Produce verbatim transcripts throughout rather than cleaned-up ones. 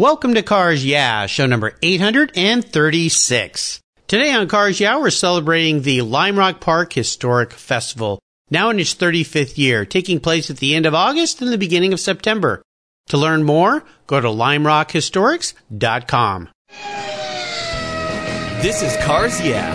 Welcome to Cars Yeah, show number eight hundred thirty-six. Today on Cars Yeah, we're celebrating the Lime Rock Park Historic Festival, now in its thirty-fifth year, taking place at the end of August and the beginning of September. To learn more, go to lime rock historics dot com. This is Cars Yeah,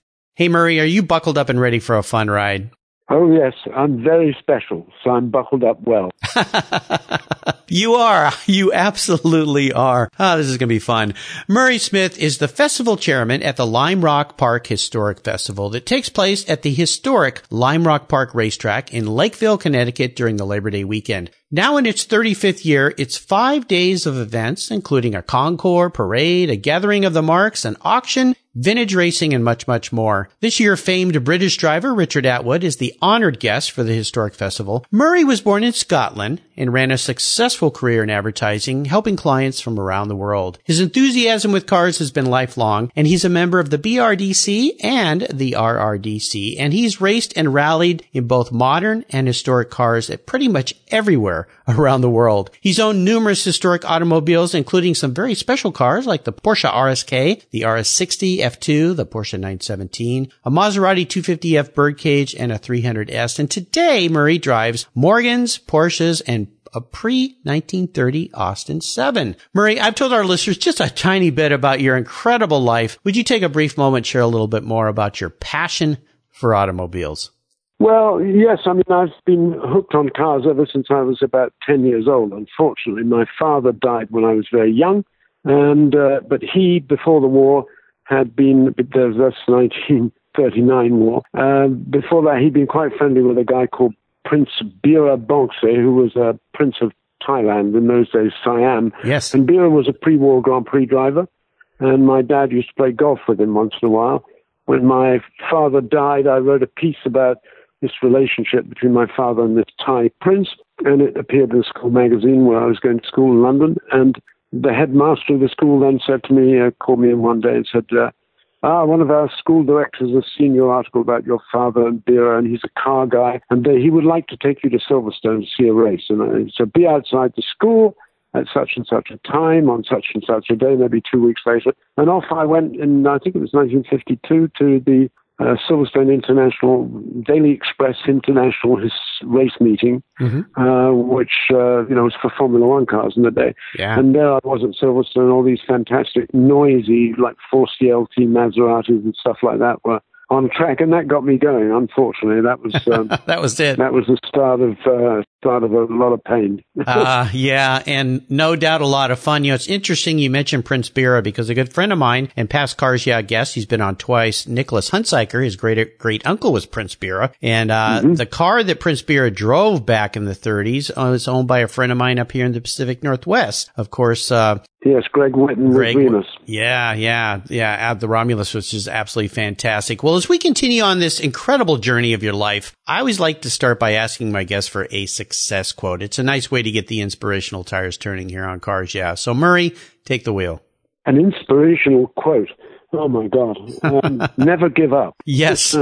Hey, Murray, are you buckled up and ready for a fun ride? Oh, yes. I'm very special, so I'm buckled up well. You are. You absolutely are. Oh, this is going to be fun. Murray Smith is the festival chairman at the Lime Rock Park Historic Festival that takes place at the historic Lime Rock Park Racetrack in Lakeville, Connecticut during the Labor Day weekend. Now in its thirty-fifth year, it's five days of events, including a concours, parade, a gathering of the marks, an auction, vintage racing, and much, much more. This year, famed British driver Richard Attwood is the honored guest for the historic festival. Murray was born in Scotland and ran a successful career in advertising, helping clients from around the world. His enthusiasm with cars has been lifelong, and he's a member of the B R D C and the R R D C, and he's raced and rallied in both modern and historic cars at pretty much everywhere around the world. He's owned numerous historic automobiles, including some very special cars like the Porsche R S K, the R S sixty F two, the Porsche nine seventeen, a Maserati two fifty F birdcage, and a three hundred S. And today, Murray drives Morgans, Porsches, and a pre nineteen thirty Austin seven. Murray, I've told our listeners just a tiny bit about your incredible life. Would you take a brief moment, share a little bit more about your passion for automobiles? Well, yes. I mean, I've been hooked on cars ever since I was about ten years old. Unfortunately, my father died when I was very young, and uh, but he, before the war, had been, that's the nineteen thirty-nine war. Uh, before that, he'd been quite friendly with a guy called Prince Bira Bongse, who was a prince of Thailand, in those days, Siam. Yes. And Bira was a pre-war Grand Prix driver, and my dad used to play golf with him once in a while. When my father died, I wrote a piece about this relationship between my father and this Thai prince, and it appeared in a school magazine where I was going to school in London, and the headmaster of the school then said to me, uh, called me in one day and said, uh, ah, one of our school directors has seen your article about your father and Bira, and he's a car guy, and uh, he would like to take you to Silverstone to see a race. And uh, so be outside the school at such and such a time, on such and such a day, maybe two weeks later. And off I went in, I think it was nineteen fifty-two, to the uh, Silverstone International, Daily Express International his race meeting, mm-hmm. uh, which, uh, you know, was for Formula One cars in the day. Yeah. And there I was at Silverstone, all these fantastic, noisy, like four C L T Maseratis and stuff like that were on track, and that got me going. Unfortunately, that was um, that was it. That was the start of uh, start of a lot of pain. uh, yeah, and no doubt a lot of fun. You know, it's interesting you mentioned Prince Bira because a good friend of mine and past Cars Yeah guest, he's been on twice, Nicholas Hunziker, his great great uncle was Prince Bira, and uh, mm-hmm. the car that Prince Bira drove back in the thirties uh, was owned by a friend of mine up here in the Pacific Northwest. Of course. Uh, Yes, Greg Whitten, Greg, Venus. Yeah, yeah, yeah. The Romulus, which is absolutely fantastic. Well, as we continue on this incredible journey of your life, I always like to start by asking my guests for a success quote. It's a nice way to get the inspirational tires turning here on Cars Yeah. So, Murray, take the wheel. An inspirational quote. Oh, my God. Um, never give up. Yes.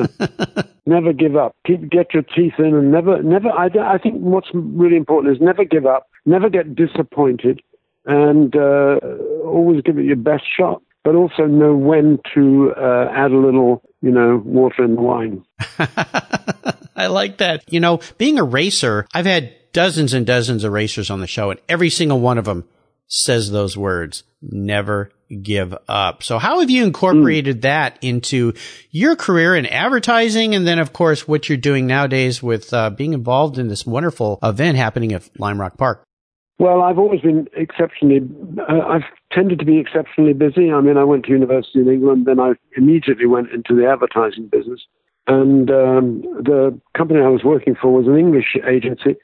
Never give up. Keep, get your teeth in and never, never, I, I think what's really important is never give up, never get disappointed. And uh, always give it your best shot, but also know when to uh, add a little, you know, water in the wine. I like that. You know, being a racer, I've had dozens and dozens of racers on the show, and every single one of them says those words, never give up. So how have you incorporated mm. that into your career in advertising? And then, of course, what you're doing nowadays with uh, being involved in this wonderful event happening at Lime Rock Park? Well, I've always been exceptionally, uh, I've tended to be exceptionally busy. I mean, I went to university in England, then I immediately went into the advertising business. And um, the company I was working for was an English agency,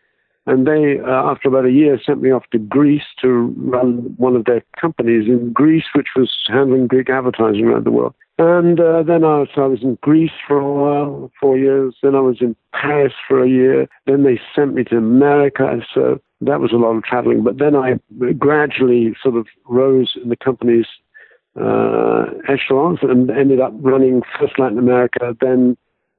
And they, uh, after about a year, sent me off to Greece to run one of their companies in Greece, which was handling Greek advertising around the world. And uh, then I, so I was in Greece for a while, four years. Then I was in Paris for a year. Then they sent me to America. So that was a lot of traveling. But then I gradually sort of rose in the company's uh, echelons and ended up running first Latin America, then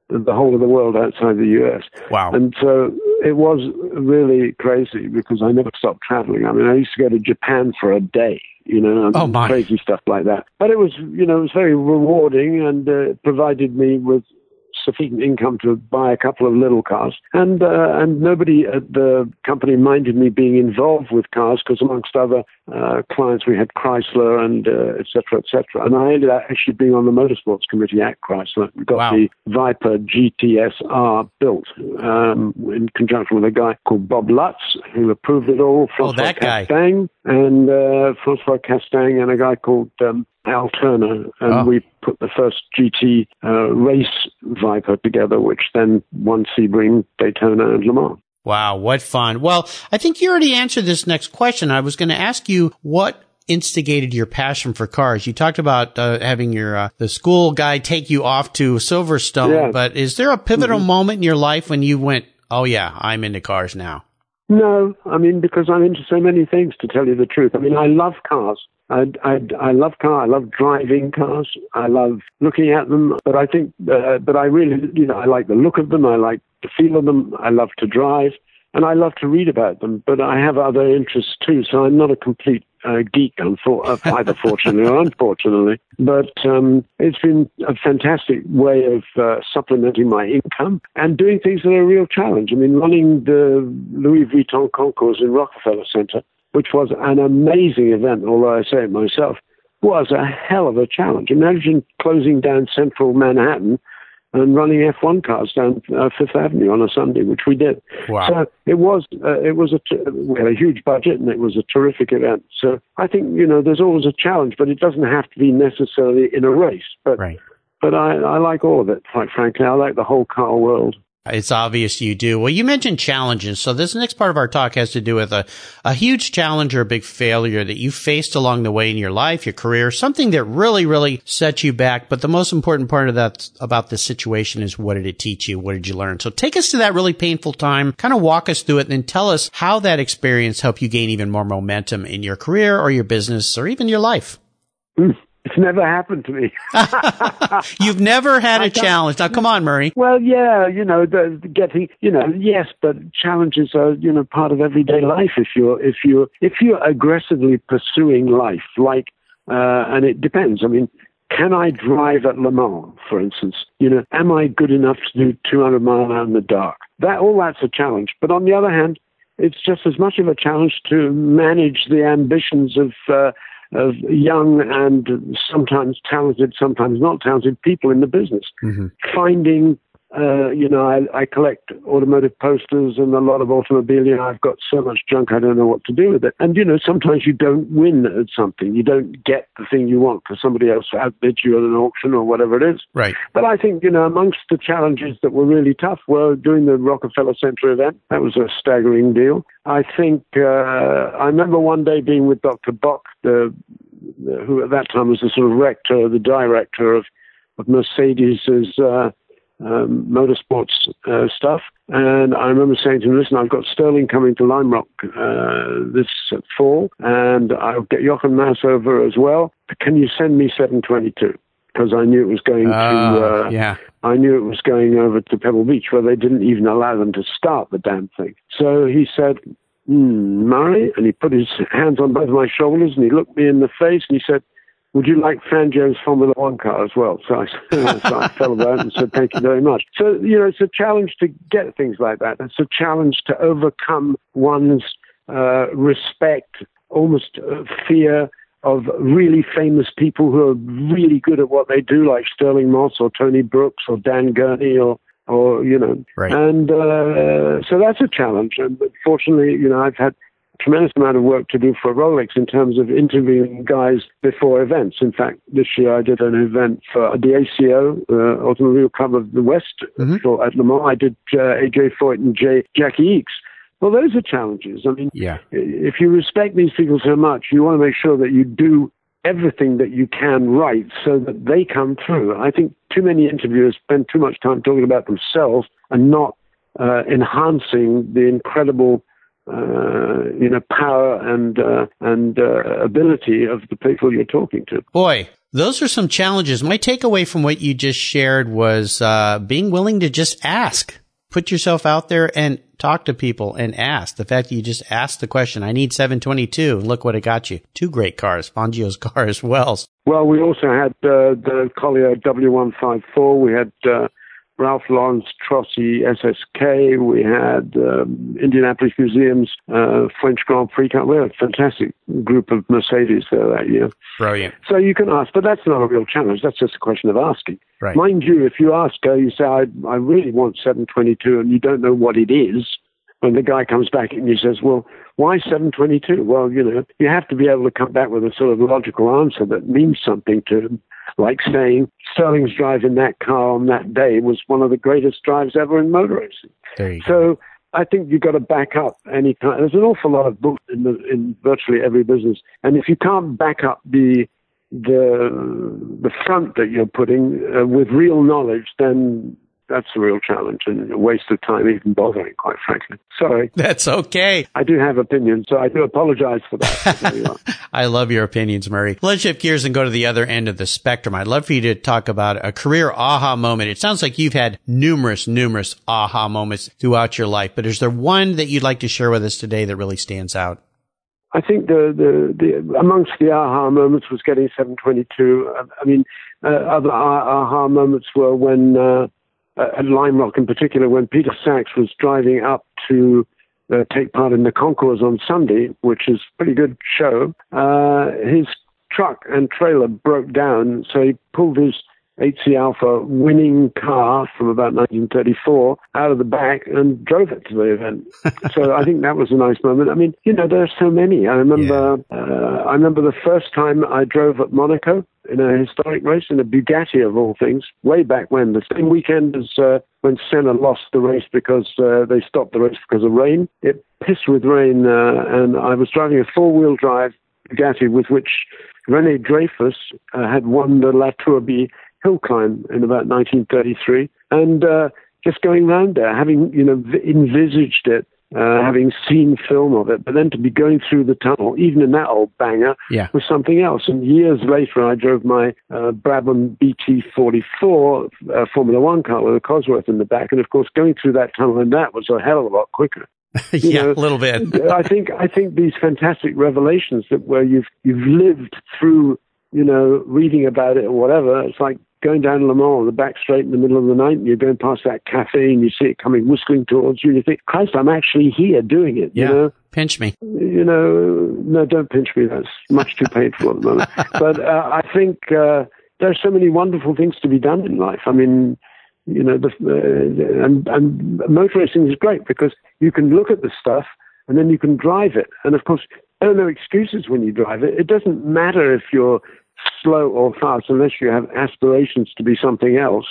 the whole of the world outside the U S. Wow. And so it was really crazy because I never stopped traveling. I mean, I used to go to Japan for a day, you know, and oh my. crazy stuff like that. But it was, you know, it was very rewarding and uh, provided me with sufficient income to buy a couple of little cars. And uh, and nobody at the company minded me being involved with cars because amongst other uh, clients, we had Chrysler and uh, et cetera, et cetera. And I ended up actually being on the motorsports committee at Chrysler. We got wow. the Viper G T S R built um, in conjunction with a guy called Bob Lutz, who approved it all. François oh, that Castang, guy. And uh, François Castang and a guy called... Um, Al Turner, and oh. we put the first G T uh, race Viper together, which then won Sebring, Daytona, and Le Mans. Wow, what fun. Well, I think you already answered this next question. I was going to ask you what instigated your passion for cars. You talked about uh, having your uh, the school guy take you off to Silverstone, yeah. but is there a pivotal mm-hmm. moment in your life when you went, oh, yeah, I'm into cars now? No, I mean, because I'm into so many things, to tell you the truth. I mean, I love cars. I, I, I love cars. I love driving cars. I love looking at them. But I think, uh, but I really, you know, I like the look of them. I like the feel of them. I love to drive, and I love to read about them. But I have other interests too. So I'm not a complete uh, geek, unfor- either fortunately or unfortunately. But um, it's been a fantastic way of uh, supplementing my income and doing things that are a real challenge. I mean, running the Louis Vuitton concourse in Rockefeller Center, which was an amazing event, although I say it myself, was a hell of a challenge. Imagine closing down central Manhattan and running F one cars down uh, Fifth Avenue on a Sunday, which we did. Wow. So it was, uh, it was a t- we had a huge budget, and it was a terrific event. So I think, you know, there's always a challenge, but it doesn't have to be necessarily in a race. But, right. but I, I like all of it, quite frankly. I like the whole car world. It's obvious you do. Well, you mentioned challenges. So this next part of our talk has to do with a, a huge challenge or a big failure that you faced along the way in your life, your career, something that really, really set you back. But the most important part of that about this situation is what did it teach you? What did you learn? So take us to that really painful time, kind of walk us through it, and then tell us how that experience helped you gain even more momentum in your career or your business or even your life. Mm. It's never happened to me. You've never had a challenge. Now, come on, Murray. Well, yeah, you know, the, the getting, you know, yes, but challenges are, you know, part of everyday life. If you're, if you're, if you're aggressively pursuing life, like, uh, and it depends. I mean, can I drive at Le Mans, for instance? You know, am I good enough to do two hundred miles an hour in the dark? That all that's a challenge. But on the other hand, it's just as much of a challenge to manage the ambitions of. Uh, of young and sometimes talented, sometimes not talented people in the business. Mm-hmm. Finding, uh, you know, I, I collect automotive posters and a lot of automobilia. I've got so much junk, I don't know what to do with it. And, you know, sometimes you don't win at something. You don't get the thing you want because somebody else outbid you at an auction or whatever it is. Right. But I think, you know, amongst the challenges that were really tough were doing the Rockefeller Center event. That was a staggering deal. I think uh, I remember one day being with Doctor Bock, the, the, who at that time was the sort of rector, the director of, of Mercedes's uh, um, motorsports uh, stuff. And I remember saying to him, listen, I've got Sterling coming to Lime Rock uh, this fall, and I'll get Jochen Mass over as well. Can you send me seven twenty-two? Because I knew it was going uh, to, uh, yeah. I knew it was going over to Pebble Beach, where they didn't even allow them to start the damn thing. So he said, mm, Murray, and he put his hands on both my shoulders, and he looked me in the face, and he said, would you like Fangio's Formula One car as well? So I, so I fell about and said, thank you very much. So, you know, it's a challenge to get things like that. It's a challenge to overcome one's uh, respect, almost uh, fear, of really famous people who are really good at what they do, like Sterling Moss or Tony Brooks or Dan Gurney or, or you know. Right. And uh, so that's a challenge. And fortunately, you know, I've had a tremendous amount of work to do for Rolex in terms of interviewing guys before events. In fact, this year I did an event for the A C O, uh, Automobile Club of the West, mm-hmm. for, at Le Mans. I did uh, A J Foyt and J- Jackie Eakes. Well, those are challenges. I mean, yeah. if you respect these people so much, you want to make sure that you do everything that you can right so that they come through. I think too many interviewers spend too much time talking about themselves and not uh, enhancing the incredible uh, you know, power and, uh, and uh, ability of the people you're talking to. Boy, those are some challenges. My takeaway from what you just shared was uh, being willing to just ask. Put yourself out there and talk to people and ask. The fact that you just asked the question, I need seven twenty-two, and look what it got you. Two great cars, Fangio's car as well. Well, we also had uh, the Collier W one fifty-four. We had uh, Ralph Lauren's Trossi S S K. We had um, Indianapolis Museum's uh, French Grand Prix. We had a fantastic group of Mercedes there that year. Brilliant. So you can ask, but that's not a real challenge. That's just a question of asking. Right. Mind you, if you ask, uh, you say, I, I really want seven twenty-two, and you don't know what it is, when the guy comes back and he says, well, why seven twenty-two? Well, you know, you have to be able to come back with a sort of logical answer that means something to him, like saying Sterling's drive in that car on that day was one of the greatest drives ever in motor racing. There you go. So I think you've got to back up any kind. There's an awful lot of books in, the, in virtually every business, and if you can't back up the the the front that you're putting uh, with real knowledge, then that's a real challenge and a waste of time even bothering, quite frankly. Sorry. That's okay. I do have opinions, so I do apologize for that. I love your opinions, Murray. Let's shift gears and go to the other end of the spectrum. I'd love for you to talk about a career aha moment. It sounds like you've had numerous, numerous aha moments throughout your life, but is there one that you'd like to share with us today that really stands out? I think the, the, the amongst the aha moments was getting seven twenty-two. I mean, uh, other aha moments were when... Uh, Uh, at Lime Rock in particular, when Peter Sachs was driving up to uh, take part in the concours on Sunday, which is a pretty good show, uh, his truck and trailer broke down. So he pulled his eight C Alfa winning car from about nineteen thirty-four out of the back and drove it to the event. So I think that was a nice moment. I mean, you know, there are so many. I remember, yeah. uh, I remember the first time I drove at Monaco in a historic race, in a Bugatti of all things, way back when, the same weekend as uh, when Senna lost the race because uh, they stopped the race because of rain. It pissed with rain, uh, and I was driving a four-wheel drive Bugatti with which René Dreyfus uh, had won the La Tourbie hill climb in about nineteen thirty-three, and uh, just going round there, having, you know, envisaged it, uh, having seen film of it, but then to be going through the tunnel, even in that old banger, yeah. was something else. And years later, I drove my uh, Brabham B T forty-four uh, Formula One car with a Cosworth in the back, and of course, going through that tunnel in that was a hell of a lot quicker. yeah, know, a little bit. I think I think these fantastic revelations that where you've you've lived through, you know, reading about it or whatever, it's like going down Le Mans, the back straight in the middle of the night, and you're going past that cafe, and you see it coming whistling towards you, and you think, Christ, I'm actually here doing it, yeah. you know? Pinch me. You know, no, don't pinch me. That's much too painful at the moment. But uh, I think uh, there's so many wonderful things to be done in life. I mean, you know, the, uh, and, and motor racing is great because you can look at the stuff, and then you can drive it. And, of course, there are no excuses when you drive it. It doesn't matter if you're slow or fast, unless you have aspirations to be something else.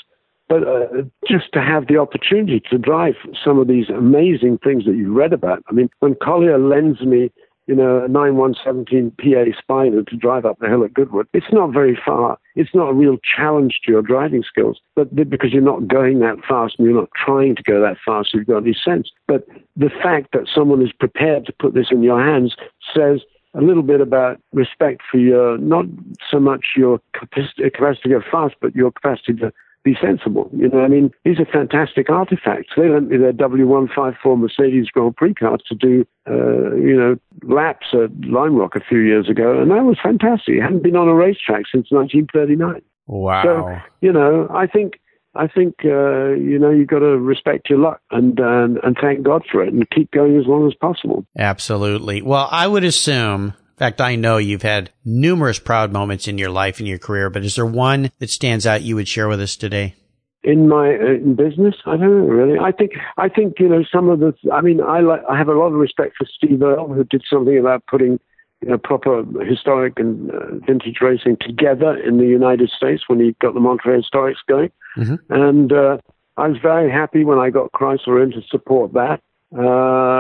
But uh, just to have the opportunity to drive some of these amazing things that you read about. I mean, when Collier lends me, you know, a nine one seventeen P A Spider to drive up the hill at Goodwood, it's not very far. It's not a real challenge to your driving skills, but because you're not going that fast and you're not trying to go that fast, you've got any sense. But the fact that someone is prepared to put this in your hands says a little bit about respect for your, not so much your capacity, capacity to go fast, but your capacity to be sensible. You know, I mean, these are fantastic artifacts. They lent me their W one fifty-four Mercedes Grand Prix cars to do, uh, you know, laps at Lime Rock a few years ago, and that was fantastic. I hadn't been on a racetrack since nineteen thirty-nine. Wow. So, you know, I think, I think, uh, you know, you've got to respect your luck and, and and thank God for it and keep going as long as possible. Absolutely. Well, I would assume, in fact, I know you've had numerous proud moments in your life and your career, but is there one that stands out you would share with us today? In my uh, in business? I don't know, really. I think, I think you know, some of the, I mean, I, like, I have a lot of respect for Steve Earle, who did something about putting, you know, proper historic and uh, vintage racing together in the United States when he got the Monterey Historics going. Mm-hmm. And uh, I was very happy when I got Chrysler in to support that. Uh,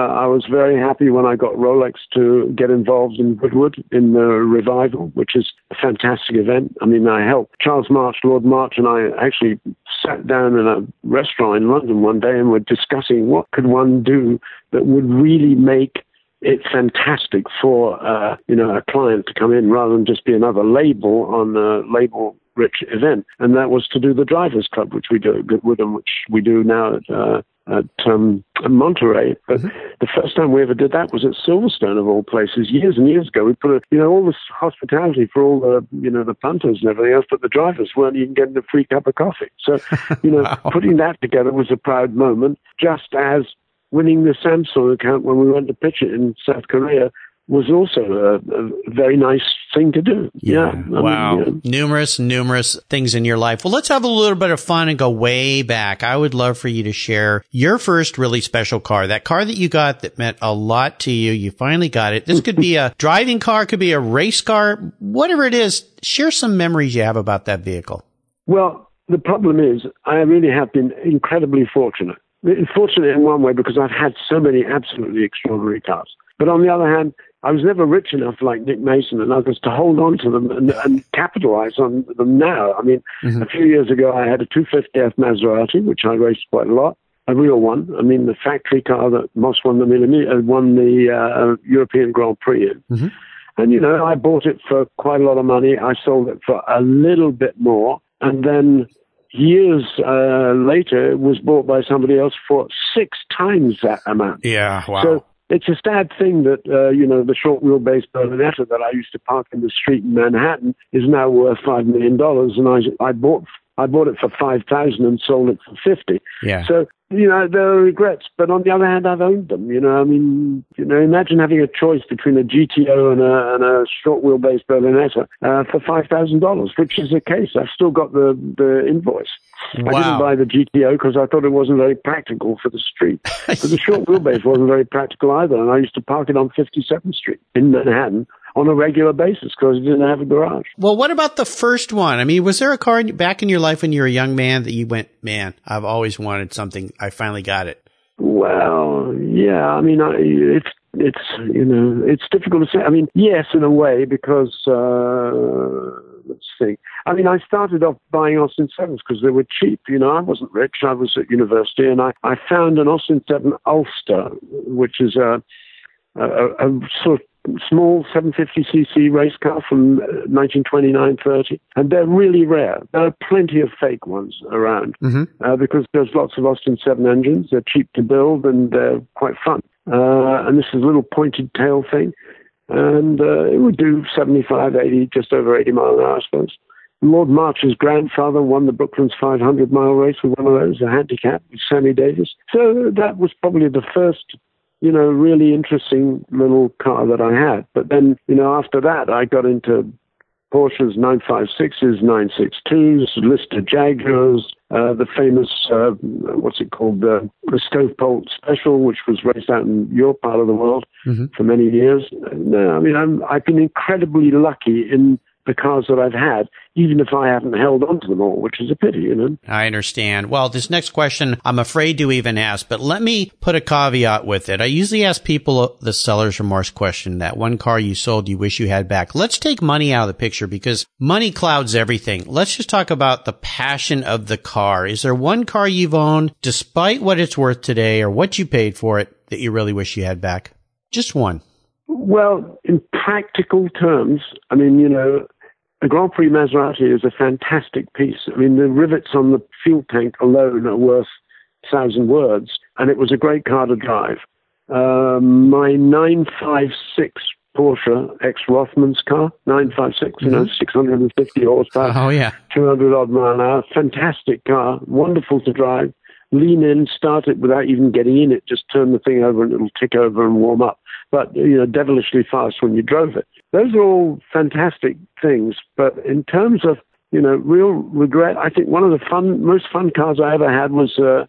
I was very happy when I got Rolex to get involved in Goodwood in the revival, which is a fantastic event. I mean, I helped Charles March, Lord March, and I actually sat down in a restaurant in London one day and were discussing what could one do that would really make it fantastic for uh, you know, a client to come in rather than just be another label on a label rich event. And that was to do the Drivers Club, which we do at Goodwood and which we do now at uh, at um, Monterey. But mm-hmm. the first time we ever did that was at Silverstone, of all places, years and years ago. We put, a, you know, all this hospitality for all the, you know, the punters and everything else, but the drivers weren't even getting a free cup of coffee. So, you know, wow. putting that together was a proud moment, just as winning the Samsung account when we went to pitch it in South Korea was also a, a very nice thing to do. Yeah. yeah. Wow. I mean, yeah. Numerous, numerous things in your life. Well, let's have a little bit of fun and go way back. I would love for you to share your first really special car, that car that you got that meant a lot to you. You finally got it. This could be a driving car, could be a race car, whatever it is. Share some memories you have about that vehicle. Well, the problem is I really have been incredibly fortunate. Fortunate in one way because I've had so many absolutely extraordinary cars. But on the other hand, I was never rich enough, like Nick Mason and others, to hold on to them and, and capitalize on them now. I mean, mm-hmm. a few years ago, I had a two fifty F Maserati, which I raced quite a lot, a real one. I mean, the factory car that Moss won the millimeter, won the uh, European Grand Prix in. Mm-hmm. And, you know, I bought it for quite a lot of money. I sold it for a little bit more. And then years uh, later, it was bought by somebody else for six times that amount. Yeah, wow. So, it's a sad thing that, uh, you know, the short wheelbase Berlinetta that I used to park in the street in Manhattan is now worth five million dollars. And I, I bought I bought it for five thousand dollars and sold it for fifty. Yeah. So, you know, there are regrets. But on the other hand, I've owned them. You know, I mean, you know, imagine having a choice between a G T O and a, and a short wheelbase Berlinetta uh, for five thousand dollars, which is the case. I've still got the, the invoice. Wow. I didn't buy the G T O because I thought it wasn't very practical for the street. But the short wheelbase wasn't very practical either, and I used to park it on fifty-seventh Street in Manhattan on a regular basis because it didn't have a garage. Well, what about the first one? I mean, was there a car in, back in your life when you were a young man that you went, man, I've always wanted something. I finally got it. Well, yeah. I mean, I, it's, it's you know, it's difficult to say. I mean, yes, in a way, because... Uh, Let's see. I mean, I started off buying Austin sevens because they were cheap. You know, I wasn't rich. I was at university, and I, I found an Austin seven Ulster, which is a, a, a sort of small seven fifty c c race car from nineteen twenty-nine thirty. And they're really rare. There are plenty of fake ones around mm-hmm. uh, because there's lots of Austin seven engines. They're cheap to build, and they're quite fun. Uh, and this is a little pointed tail thing. And uh, it would do seventy-five, eighty, just over eighty miles an hour, I suppose. Lord March's grandfather won the Brooklyn's five hundred mile race with one of those, a handicap, with Sammy Davis. So that was probably the first, you know, really interesting little car that I had. But then, you know, after that, I got into Porsche's nine five sixes, nine sixty-twos, listed Jaguars, uh, the famous, uh, what's it called, uh, the Stovebolt Special, which was raced out in your part of the world mm-hmm. for many years. No, I mean, I'm, I've been incredibly lucky in the cars that I've had, even if I haven't held on to them all, which is a pity, you know. I understand. Well, this next question, I'm afraid to even ask, but let me put a caveat with it. I usually ask people the seller's remorse question, that one car you sold you wish you had back. Let's take money out of the picture because money clouds everything. Let's just talk about the passion of the car. Is there one car you've owned, despite what it's worth today or what you paid for it, that you really wish you had back? Just one. Well, in practical terms, I mean, you know, the Grand Prix Maserati is a fantastic piece. I mean, the rivets on the fuel tank alone are worth a thousand words, and it was a great car to drive. Uh, my nine five six Porsche, ex-Rothman's car, nine five six, you mm-hmm. know, six hundred fifty horsepower, oh, yeah. two hundred odd mile an hour, fantastic car, wonderful to drive, lean in, start it without even getting in it, just turn the thing over and it'll tick over and warm up. But, you know, devilishly fast when you drove it. Those are all fantastic things. But in terms of, you know, real regret, I think one of the fun, most fun cars I ever had was uh,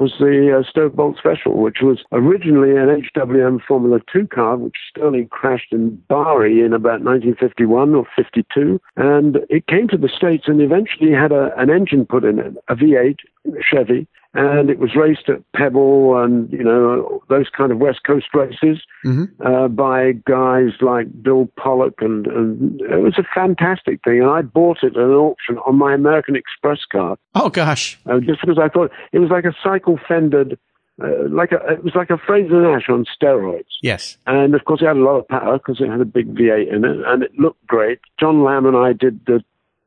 was the uh, Stovebolt Special, which was originally an H W M Formula two car, which Sterling crashed in Bari in about nineteen fifty-one or fifty-two. And it came to the States and eventually had a, an engine put in it, a V eight Chevy. and it was raced at Pebble and, you know, those kind of West Coast races mm-hmm. uh, by guys like Bill Pollock, and, and it was a fantastic thing. And I bought it at an auction on my American Express card. Oh, gosh. Uh, just because I thought it was like a cycle-fendered, uh, like a, it was like a Fraser Nash on steroids. Yes. And, of course, it had a lot of power because it had a big V eight in it, and it looked great. John Lamb and I did the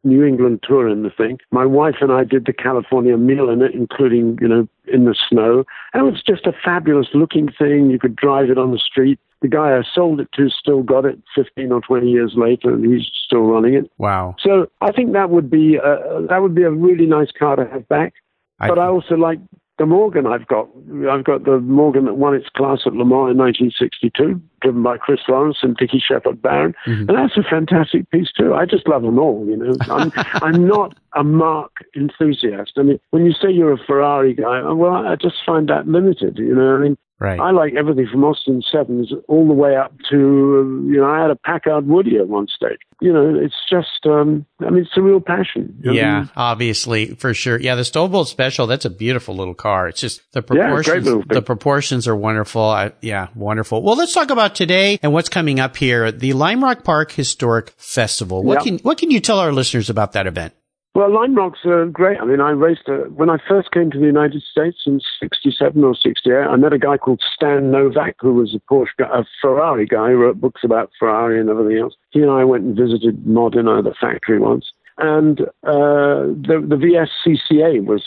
New England tour in the thing. My wife and I did the California meal in it, including, you know, in the snow. And it was just a fabulous looking thing. You could drive it on the street. The guy I sold it to still got it fifteen or twenty years later, and he's still running it. Wow. So I think that would be a, that would be a really nice car to have back. I but think. I also like the Morgan I've got. I've got the Morgan that won its class at Le Mans in nineteen sixty-two, driven by Chris Lawrence and Dickie Shepherd-Barron. Mm-hmm. And that's a fantastic piece, too. I just love them all, you know. I'm, I'm not a Mark enthusiast. I mean, when you say you're a Ferrari guy, well, I just find that limited, you know. I mean, right. I like everything from Austin Sevens all the way up to, you know, I had a Packard Woody at one stage. You know, it's just, um, I mean, it's a real passion. Yeah, I mean? Obviously, for sure. Yeah, the Stovebolt Special, that's a beautiful little car. It's just the proportions, yeah, the proportions are wonderful. I, yeah, wonderful. Well, let's talk about today and what's coming up here, the Lime Rock Park Historic Festival. What yep. can what can you tell our listeners about that event? Well, Lime Rock's uh, great. I mean, I raced, uh, when I first came to the United States in sixty-seven or sixty-eight, I met a guy called Stan Novak, who was a Porsche guy, a Ferrari guy, who wrote books about Ferrari and everything else. He and I went and visited Modena, the factory, once. And uh, the, the V S C C A was,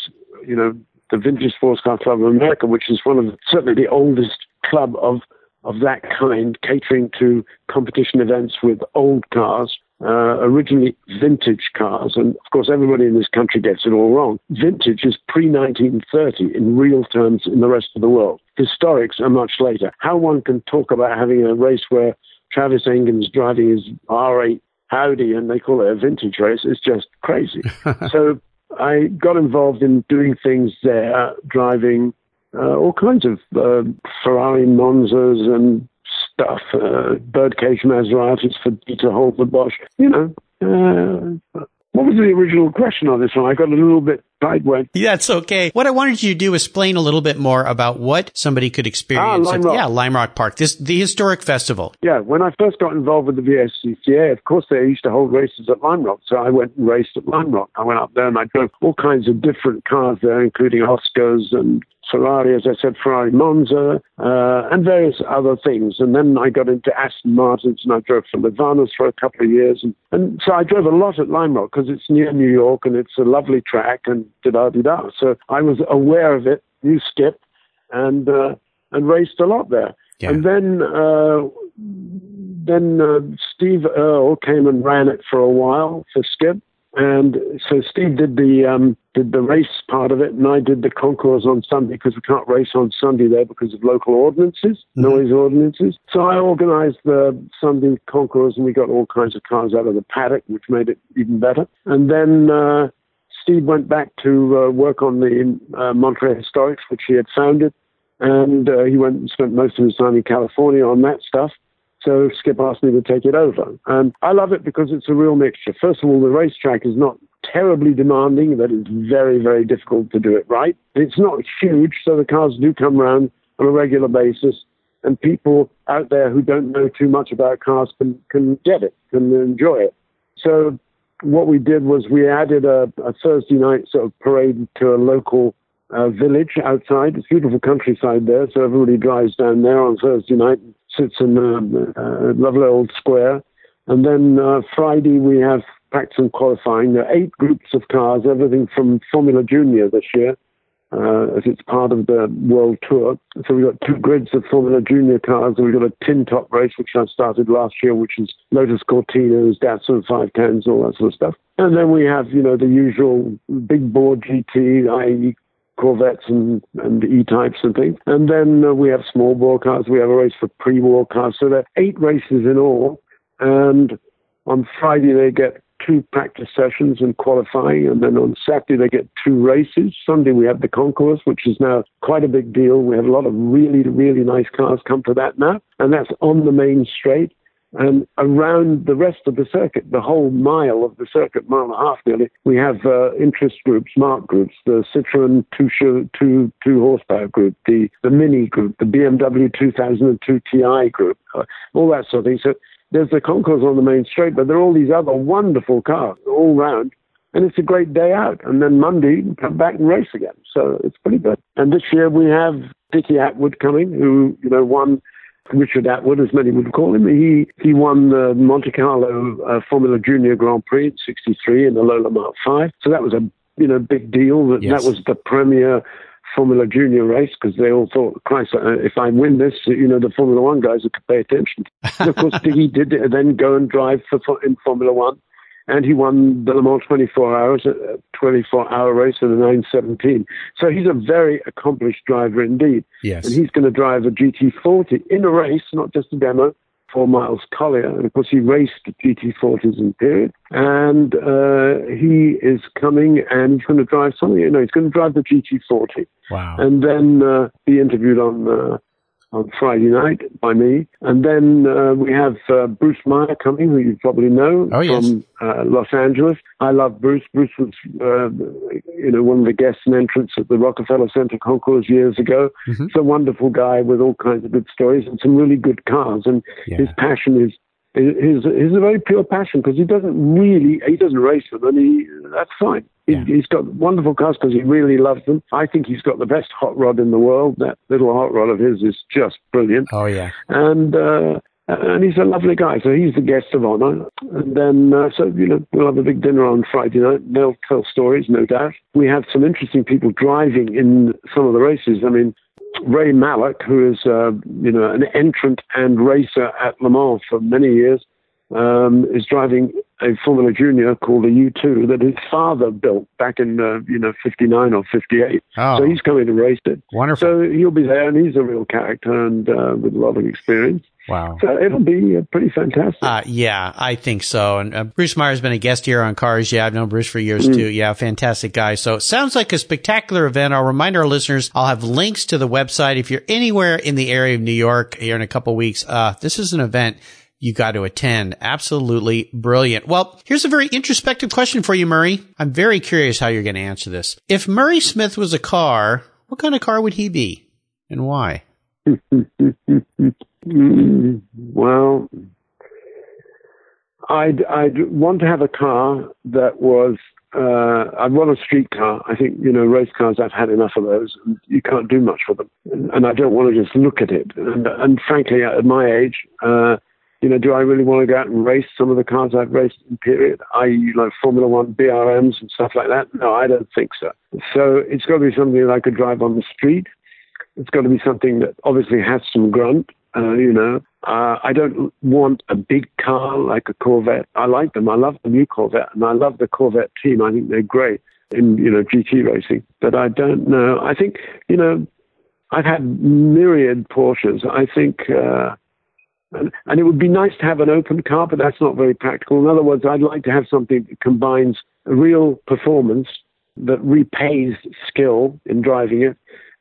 you know, the Vintage Sports Car Club of America, which is one of the, certainly the oldest club of, of that kind, catering to competition events with old cars. Uh, originally vintage cars, and of course everybody in this country gets it all wrong. Vintage is pre nineteen thirty in real terms in the rest of the world. Historics are much later. How one can talk about having a race where Travis Engen's driving his R eight Audi and they call it a vintage race is just crazy. So I got involved in doing things there, driving uh, all kinds of uh, Ferrari Monzas and stuff, uh, birdcage Maseratis for Dieter Holter-Bosch. You know, uh, what was the original question on this one? I got a little bit sideways. Yeah, it's okay. What I wanted you to do is explain a little bit more about what somebody could experience. Ah, Lime at, Rock. Yeah, Lime Rock Park, this the historic festival. Yeah, when I first got involved with the V S C C A, of course they used to hold races at Lime Rock, so I went and raced at Lime Rock. I went up there and I drove all kinds of different cars there, including Oscars and Ferrari, as I said, Ferrari Monza, uh, and various other things. And then I got into Aston Martins, and I drove for Livanos for a couple of years. And, and so I drove a lot at Lime Rock because it's near New York, and it's a lovely track, and da-da-da-da. So I was aware of it, knew Skip, and uh, and raced a lot there. Yeah. And then uh, then uh, Steve Earle came and ran it for a while for Skip. And so Steve did the um, did the race part of it, and I did the concours on Sunday because we can't race on Sunday there because of local ordinances, mm-hmm. noise ordinances. So I organised the Sunday concours, and we got all kinds of cars out of the paddock, which made it even better. And then uh, Steve went back to uh, work on the uh, Monterey Historics, which he had founded, and uh, he went and spent most of his time in California on that stuff. So Skip asked me to take it over. And I love it because it's a real mixture. First of all, the racetrack is not terribly demanding, but it's very, very difficult to do it right. It's not huge, so the cars do come around on a regular basis. And people out there who don't know too much about cars can, can get it, can enjoy it. So what we did was we added a, a Thursday night sort of parade to a local uh, village outside. It's beautiful countryside there, so everybody drives down there on Thursday night. It's in um, uh, lovely old square. And then uh, Friday, we have practice and qualifying. There are eight groups of cars, everything from Formula Junior this year, uh, as it's part of the World Tour. So we've got two grids of Formula Junior cars, and we've got a tin top race, which I started last year, which is Lotus Cortinas, Datsun five tens, all that sort of stuff. And then we have, you know, the usual big board G T, that is Corvettes and, and E-types and things. And then uh, we have small bore cars. We have a race for pre-war cars. So there are eight races in all. And on Friday, they get two practice sessions and qualifying. And then on Saturday, they get two races. Sunday, we have the concourse, which is now quite a big deal. We have a lot of really, really nice cars come to that now. And that's on the main straight. And around the rest of the circuit, the whole mile of the circuit, mile and a half nearly, we have uh, interest groups, mark groups, the Citroën two, two, two horsepower group, the, the Mini group, the B M W two thousand two Ti group, uh, all that sort of thing. So there's the concourse on the main straight, but there are all these other wonderful cars all round. And it's a great day out. And then Monday, you come back and race again. So it's pretty good. And this year we have Dickie Attwood coming, who, you know, won... Richard Attwood, as many would call him. He he won the Monte Carlo uh, Formula Junior Grand Prix in sixty-three in the Lola Mark five. So that was a you know big deal. That, yes. that was the premier Formula Junior race because they all thought, Christ, if I win this, you know, the Formula One guys would pay attention. And of course, he did then go and drive for in Formula One. And he won the Le Mans twenty-four hours, twenty-four hour race in the nine seventeen. So he's a very accomplished driver indeed. Yes. And he's going to drive a G T forty in a race, not just a demo, for Miles Collier. And of course, he raced G T forties in the period. And uh, he is coming and he's going to drive something. You know, he's going to drive the G T forty. Wow. And then uh, be interviewed on. Uh, on Friday night by me. And then uh, we have uh, Bruce Meyer coming, who you probably know, oh, yes. from uh, Los Angeles. I love Bruce. Bruce was uh, you know, one of the guests and entrants at the Rockefeller Center concourse years ago. Mm-hmm. He's a wonderful guy with all kinds of good stories and some really good cars. And yeah. his passion is, is, is a very pure passion because he doesn't really, he doesn't race them, and he, that's fine. Yeah. He's got wonderful cars because he really loves them. I think he's got the best hot rod in the world. That little hot rod of his is just brilliant. Oh, yeah. And uh, and he's a lovely guy. So he's the guest of honor. And then, uh, so, you know, we'll have a big dinner on Friday night. They'll tell stories, no doubt. We have some interesting people driving in some of the races. I mean, Ray Malik, who is, uh, you know, an entrant and racer at Le Mans for many years, Um, is driving a Formula Junior called a U two that his father built back in, uh, you know, fifty-nine or fifty-eight. Oh. So he's coming to race it. Wonderful. So he'll be there, and he's a real character and uh, with a lot of experience. Wow. So it'll be uh, pretty fantastic. Uh, yeah, I think so. And uh, Bruce Meyer's been a guest here on Cars. Yeah, I've known Bruce for years, mm. too. Yeah, fantastic guy. So it sounds like a spectacular event. I'll remind our listeners, I'll have links to the website. If you're anywhere in the area of New York here in a couple weeks, uh, this is an event you got to attend. Absolutely brilliant. Well, here's a very introspective question for you, Murray. I'm very curious how you're going to answer this. If Murray Smith was a car, what kind of car would he be and why? Well, I'd, I'd want to have a car that was, uh, I'd want a street car. I think, you know, race cars, I've had enough of those. And you can't do much for them. And, and I don't want to just look at it. And, and frankly, at my age, uh, You know, do I really want to go out and race some of the cars I've raced in period, that is, you know, Formula One B R Ms and stuff like that? No, I don't think so. So it's got to be something that I could drive on the street. It's got to be something that obviously has some grunt, uh, you know. Uh, I don't want a big car like a Corvette. I like them. I love the new Corvette, and I love the Corvette team. I think they're great in, you know, G T racing. But I don't know. I think, you know, I've had myriad Porsches. I think... Uh, And, and it would be nice to have an open car, but that's not very practical. In other words, I'd like to have something that combines real performance that repays skill in driving it,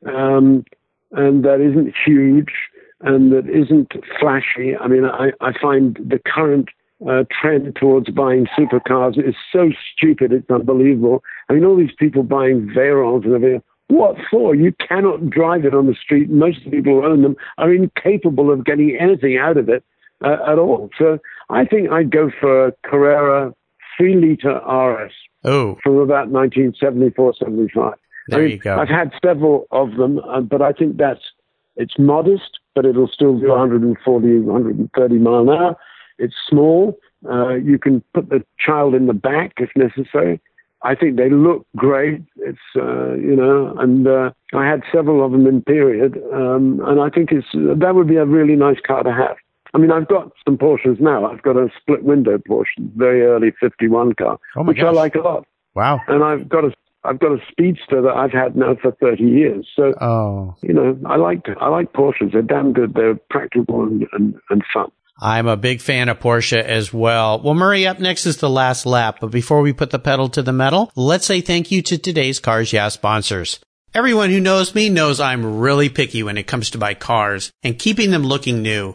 um, and that isn't huge and that isn't flashy. I mean, I, I find the current uh, trend towards buying supercars is so stupid, it's unbelievable. I mean, all these people buying Veyrons and everything. What for? You cannot drive it on the street. Most of the people who own them are incapable of getting anything out of it uh, at all. So I think I'd go for a Carrera three-litre R S oh. from about nineteen seventy-four seventy-five. There I mean, you go. I've had several of them, uh, but I think that's it's modest, but it'll still do one forty, one thirty mile an hour. It's small. Uh, you can put the child in the back if necessary. I think they look great. It's, uh, you know, and uh, I had several of them in period. Um, and I think it's that would be a really nice car to have. I mean, I've got some Porsches now. I've got a split window Porsche, very early fifty-one car, oh my which gosh. I like a lot. Wow. And I've got a, I've got a Speedster that I've had now for thirty years. So, oh. you know, I like, I like Porsches. They're damn good. They're practical and, and, and fun. I'm a big fan of Porsche as well. Well, Murray, up next is the last lap, but before we put the pedal to the metal, let's say thank you to today's Cars Yeah sponsors. Everyone who knows me knows I'm really picky when it comes to my cars and keeping them looking new.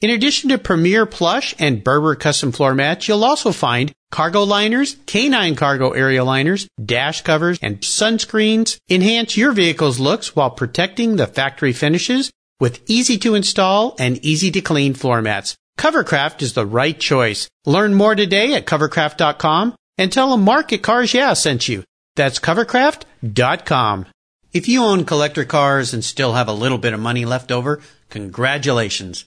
In addition to Premier Plush and Berber custom floor mats, you'll also find cargo liners, canine cargo area liners, dash covers, and sunscreens. Enhance your vehicle's looks while protecting the factory finishes with easy-to-install and easy-to-clean floor mats. Covercraft is the right choice. Learn more today at covercraft dot com and tell them Mark at Cars Yeah sent you. That's covercraft dot com. If you own collector cars and still have a little bit of money left over, congratulations.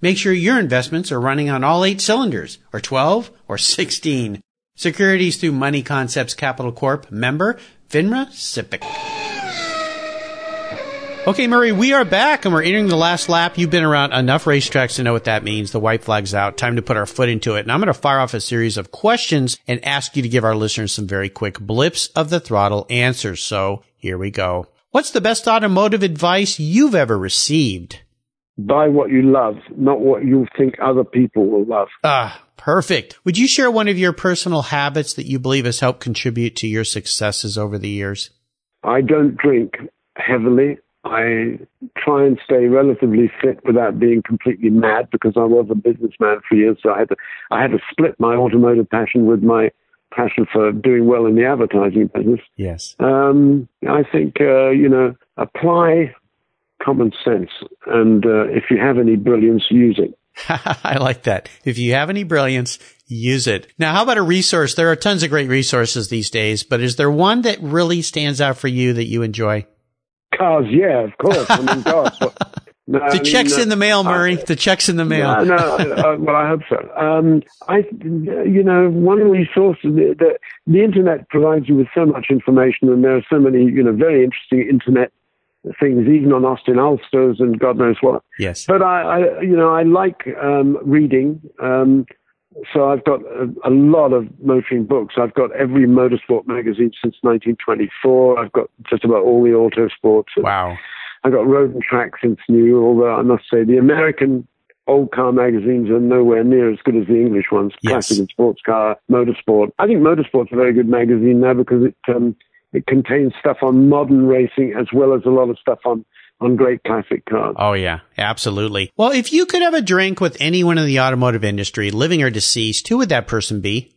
Make sure your investments are running on all eight cylinders, or twelve, or sixteen. Securities through Money Concepts Capital Corp. Member, FINRA SIPC. Okay, Murray, we are back, and we're entering the last lap. You've been around enough racetracks to know what that means. The white flag's out. Time to put our foot into it. And I'm going to fire off a series of questions and ask you to give our listeners some very quick blips of the throttle answers. So here we go. What's the best automotive advice you've ever received? Buy what you love, not what you think other people will love. Ah, perfect. Would you share one of your personal habits that you believe has helped contribute to your successes over the years? I don't drink heavily. I try and stay relatively fit without being completely mad, because I was a businessman for years, so I had to, I had to split my automotive passion with my passion for doing well in the advertising business. Yes. Um, I think, uh, you know, apply common sense, and uh, if you have any brilliance, use it. I like that. If you have any brilliance, use it. Now, how about a resource? There are tons of great resources these days, but is there one that really stands out for you that you enjoy? Cars, yeah, of course. I mean, gosh, but, no, the I check's mean, in the mail, Murray. I, the check's in the mail. No, no uh, well, I hope so. Um, I, you know, one resource, the, the, the internet provides you with so much information, and there are so many, you know, very interesting internet things, even on Austin Ulsters and God knows what. Yes. But I, I you know, I like um, reading. Um, so I've got a, a lot of motoring books. I've got every motorsport magazine since nineteen twenty-four. I've got just about all the autosports. Wow. I've got Road and Track since new, although I must say the American old car magazines are nowhere near as good as the English ones. Yes. Classic and Sports Car, Motorsport. I think Motorsport's a very good magazine now, because it um, it contains stuff on modern racing as well as a lot of stuff on on great classic cars. Oh, yeah, absolutely. Well, if you could have a drink with anyone in the automotive industry, living or deceased, who would that person be?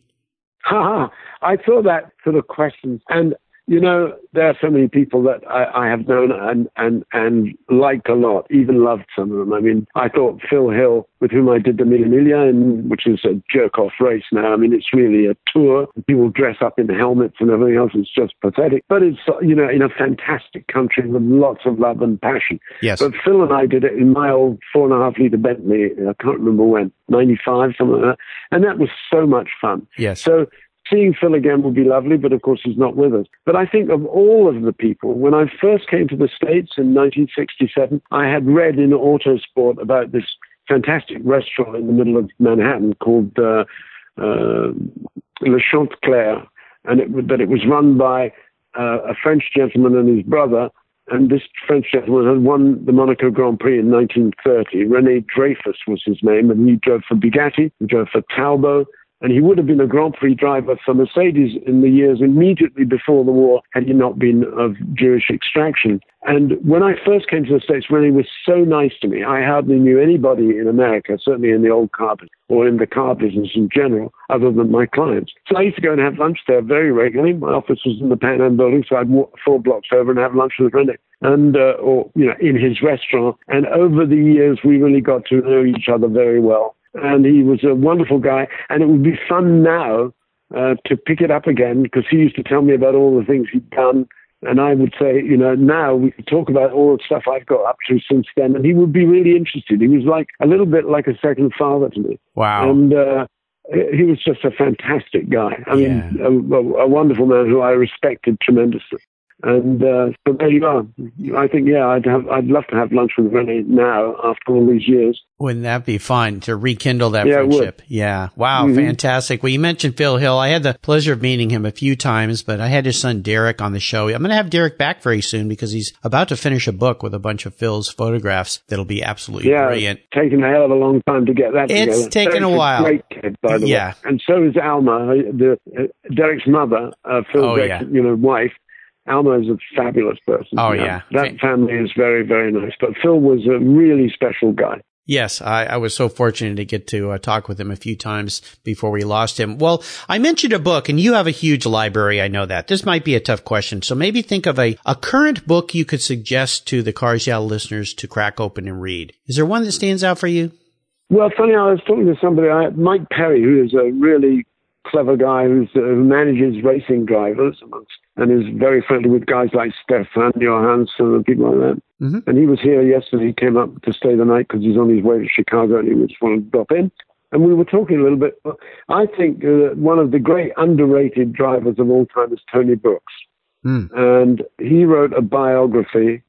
Ha I saw that sort of question. And, you know, there are so many people that I, I have known and, and, and liked a lot, even loved some of them. I mean, I thought Phil Hill, with whom I did the Mille Miglia, in, which is a jerk-off race now. I mean, it's really a tour. People dress up in helmets and everything else. It's just pathetic. But it's, you know, in a fantastic country with lots of love and passion. Yes. But Phil and I did it in my old four and a half litre Bentley. I can't remember when, ninety-five, something like that. And that was so much fun. Yes. So seeing Phil again would be lovely, but of course he's not with us. But I think of all of the people, when I first came to the States in nineteen sixty-seven, I had read in Autosport about this fantastic restaurant in the middle of Manhattan called uh, uh, Le Chantecler, and it, that it was run by uh, a French gentleman and his brother, and this French gentleman had won the Monaco Grand Prix in nineteen thirty. René Dreyfus was his name, and he drove for Bugatti, he drove for Talbot, and he would have been a Grand Prix driver for Mercedes in the years immediately before the war had he not been of Jewish extraction. And when I first came to the States, René was so nice to me. I hardly knew anybody in America, certainly in the old car business or in the car business in general, other than my clients. So I used to go and have lunch there very regularly. My office was in the Pan Am building, so I'd walk four blocks over and have lunch with René, and uh, or you know, in his restaurant. And over the years, we really got to know each other very well. and he was a wonderful guy. And it would be fun now uh, to pick it up again, because he used to tell me about all the things he'd done. And I would say, you know, now we could talk about all the stuff I've got up to since then. And he would be really interested. He was like a little bit like a second father to me. Wow. And uh, he was just a fantastic guy. I yeah. mean, a, a, a wonderful man who I respected tremendously. And uh, so there you are. I think, yeah, I'd have, I'd love to have lunch with René now after all these years. Wouldn't that be fun to rekindle that yeah, friendship? Yeah. Wow. Mm-hmm. Fantastic. Well, you mentioned Phil Hill. I had the pleasure of meeting him a few times, but I had his son Derek on the show. I'm going to have Derek back very soon because he's about to finish a book with a bunch of Phil's photographs. That'll be absolutely yeah, brilliant. It's taken a hell of a long time to get that it's together. It's taken a while. A great kid, by the yeah. way. And so is Alma, the, uh, Derek's mother, uh, Phil's oh, yeah. you know, wife. Alma is a fabulous person. Oh, you know? yeah. That family is very, very nice. But Phil was a really special guy. Yes, I, I was so fortunate to get to uh, talk with him a few times before we lost him. Well, I mentioned a book, and you have a huge library. I know that. This might be a tough question. So maybe think of a, a current book you could suggest to the Cars Yeah listeners to crack open and read. Is there one that stands out for you? Well, funny, I was talking to somebody, I, Mike Perry, who is a really clever guy who's, uh, who manages racing drivers amongst and is very friendly with guys like Stefan Johansson and people like that. Mm-hmm. And he was here yesterday. He came up to stay the night because he's on his way to Chicago and he just wanted to drop in. And we were talking a little bit. I think uh, one of the great underrated drivers of all time is Tony Brooks. Mm. And he wrote a biography.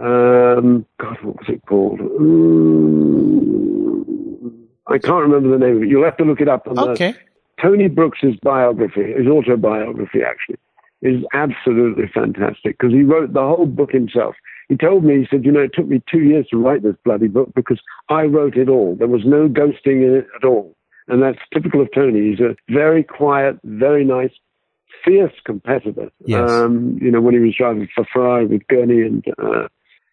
Um, God, what was it called? Ooh, I can't remember the name of it. You'll have to look it up. On okay. The, Tony Brooks's biography, his autobiography, actually. Is absolutely fantastic because he wrote the whole book himself. He told me, he said, you know, it took me two years to write this bloody book because I wrote it all. There was no ghosting in it at all. And that's typical of Tony. He's a very quiet, very nice, fierce competitor. Yes. Um, you know, when he was driving for Ferrari with Gurney and... Uh,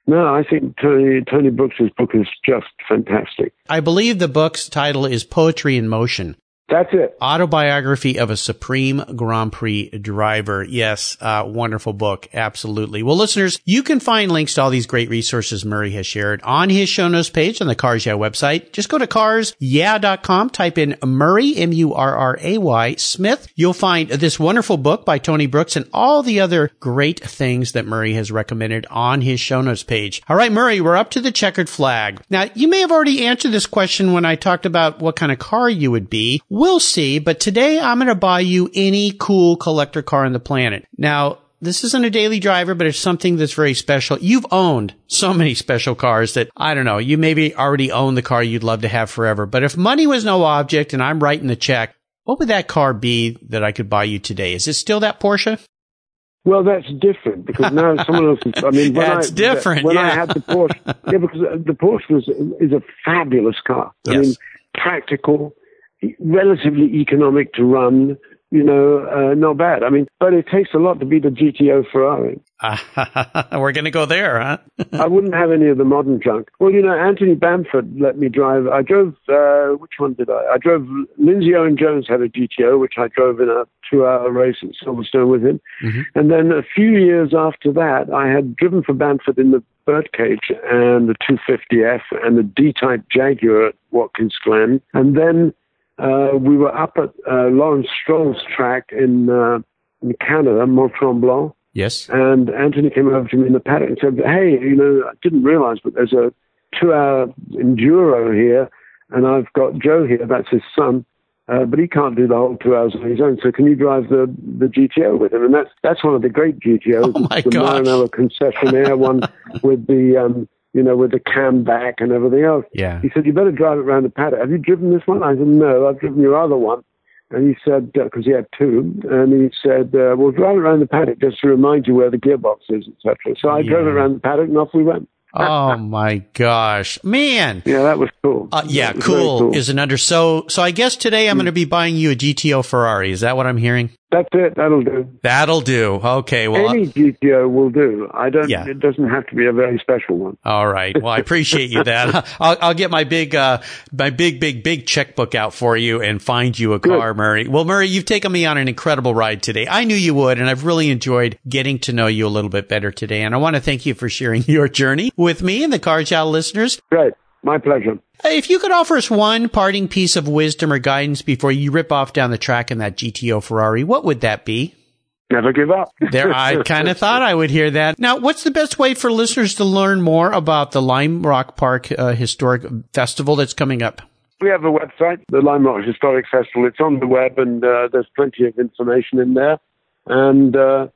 No, I think Tony, Tony Brooks' book is just fantastic. I believe the book's title is Poetry in Motion. That's it. Autobiography of a Supreme Grand Prix Driver. Yes, uh, wonderful book. Absolutely. Well, listeners, you can find links to all these great resources Murray has shared on his show notes page on the Cars Yeah website. Just go to cars yeah dot com, type in Murray, M U R R A Y, Smith. You'll find this wonderful book by Tony Brooks and all the other great things that Murray has recommended on his show notes page. All right, Murray, we're up to the checkered flag. Now, you may have already answered this question when I talked about what kind of car you would be. We'll see, but today I'm going to buy you any cool collector car on the planet. Now, this isn't a daily driver, but it's something that's very special. You've owned so many special cars that, I don't know, you maybe already own the car you'd love to have forever. But if money was no object and I'm writing the check, what would that car be that I could buy you today? Is it still that Porsche? Well, that's different because now someone else is, I mean, when, that's I, different, when yeah. I had the Porsche, yeah, because the Porsche was, is a fabulous car. Yes. I mean, practical. Relatively economic to run, you know, uh, not bad. I mean, but it takes a lot to beat a G T O Ferrari. We're going to go there, huh? I wouldn't have any of the modern junk. Well, you know, Anthony Bamford let me drive. I drove, uh, which one did I? I drove, Lindsay Owen-Jones had a G T O, which I drove in a two-hour race at Silverstone with him. Mm-hmm. And then a few years after that, I had driven for Bamford in the Birdcage and the two fifty F and the D-Type Jaguar at Watkins Glen. And then Uh, we were up at uh, Lawrence Stroll's track in, uh, in Canada, Mont Tremblant. Yes. And Anthony came over to me in the paddock and said, hey, you know, I didn't realize, but there's a two-hour enduro here, and I've got Joe here, that's his son, uh, but he can't do the whole two hours on his own, so can you drive the, the G T O with him? And that's that's one of the great G T Os. Oh, my gosh. The Maranello concessionaire one with the... Um, you know, with the cam back and everything else. Yeah. He said, you better drive it around the paddock. Have you driven this one? I said, no, I've driven your other one. And he said, because uh, he had two, and he said, uh, well, drive it around the paddock just to remind you where the gearbox is, et cetera. So I yeah. drove it around the paddock and off we went. Oh, my gosh. Man. Yeah, that was cool. Uh, yeah, was cool, cool is an under. So, so I guess today I'm mm. going to be buying you a G T O Ferrari. Is that what I'm hearing? That's it. That'll do. That'll do. Okay. Well, any G T O will do. I don't, yeah. It doesn't have to be a very special one. All right. Well, I appreciate you that. I'll, I'll get my big, uh, my big, big, big checkbook out for you and find you a car, Good. Murray. Well, Murray, you've taken me on an incredible ride today. I knew you would, and I've really enjoyed getting to know you a little bit better today. And I want to thank you for sharing your journey with me and the Cars Yeah listeners. Right. My pleasure. If you could offer us one parting piece of wisdom or guidance before you rip off down the track in that G T O Ferrari, what would that be? Never give up. There, I kind of thought I would hear that. Now, what's the best way for listeners to learn more about the Lime Rock Park uh, Historic Festival that's coming up? We have a website, the Lime Rock Historic Festival. It's on the web, and uh, there's plenty of information in there. And uh,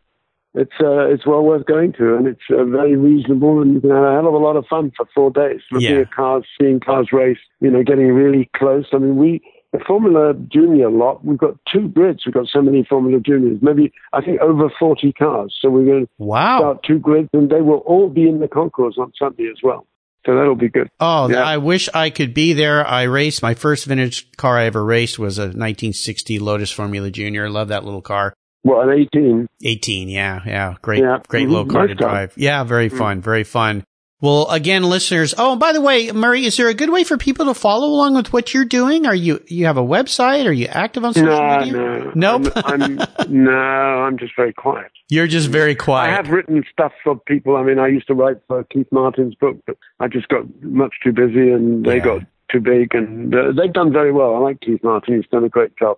it's uh, it's well worth going to, and it's uh, very reasonable, and you can have a hell of a lot of fun for four days. Looking yeah. at cars, seeing cars race, you know, getting really close. I mean, we... The Formula Junior lot, we've got two grids. We've got so many Formula Juniors, maybe, I think, over forty cars. So we're going to wow. start two grids, and they will all be in the concourse on Sunday as well. So that'll be good. Oh, yeah. I wish I could be there. I raced. My first vintage car I ever raced was a nineteen sixty Lotus Formula Junior. I love that little car. Well, an eighteen. eighteen, yeah, yeah. Great, yeah. great mm-hmm. little car nice to drive. Car. Yeah, very mm-hmm. fun, very fun. Well, again, listeners, oh, and by the way, Murray, is there a good way for people to follow along with what you're doing? Are you, you have a website? Are you active on social no, media? No, nope. I'm, I'm, no, I'm just very quiet. You're just very quiet. I have written stuff for people. I mean, I used to write for Keith Martin's book, but I just got much too busy and they yeah. got too big, and uh, they've done very well. I like Keith Martin. He's done a great job.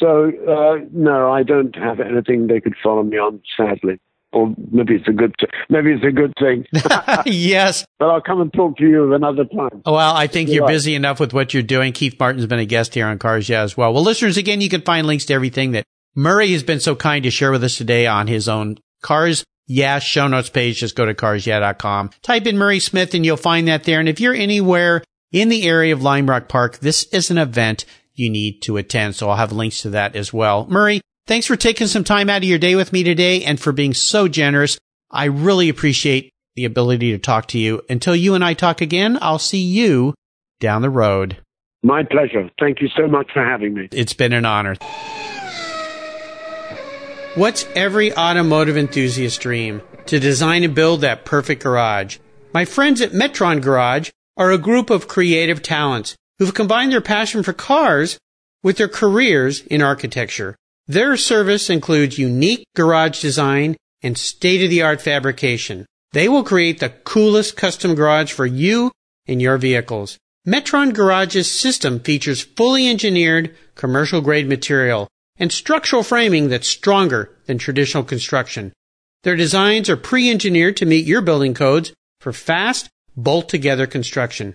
So, uh, no, I don't have anything they could follow me on, sadly. Or maybe it's a good, t- maybe it's a good thing. Yes. But I'll come and talk to you another time. Well, I think you're busy enough with what you're doing. Keith Martin's been a guest here on Cars Yeah as well. Well, listeners, again, you can find links to everything that Murray has been so kind to share with us today on his own Cars Yeah show notes page. Just go to cars yeah dot com. Type in Murray Smith and you'll find that there. And if you're anywhere in the area of Lime Rock Park, this is an event you need to attend. So I'll have links to that as well. Murray, thanks for taking some time out of your day with me today and for being so generous. I really appreciate the ability to talk to you. Until you and I talk again, I'll see you down the road. My pleasure. Thank you so much for having me. It's been an honor. What's every automotive enthusiast's dream? To design and build that perfect garage. My friends at Metron Garage are a group of creative talents who've combined their passion for cars with their careers in architecture. Their service includes unique garage design and state-of-the-art fabrication. They will create the coolest custom garage for you and your vehicles. Metron Garage's system features fully engineered, commercial-grade material and structural framing that's stronger than traditional construction. Their designs are pre-engineered to meet your building codes for fast, bolt-together construction.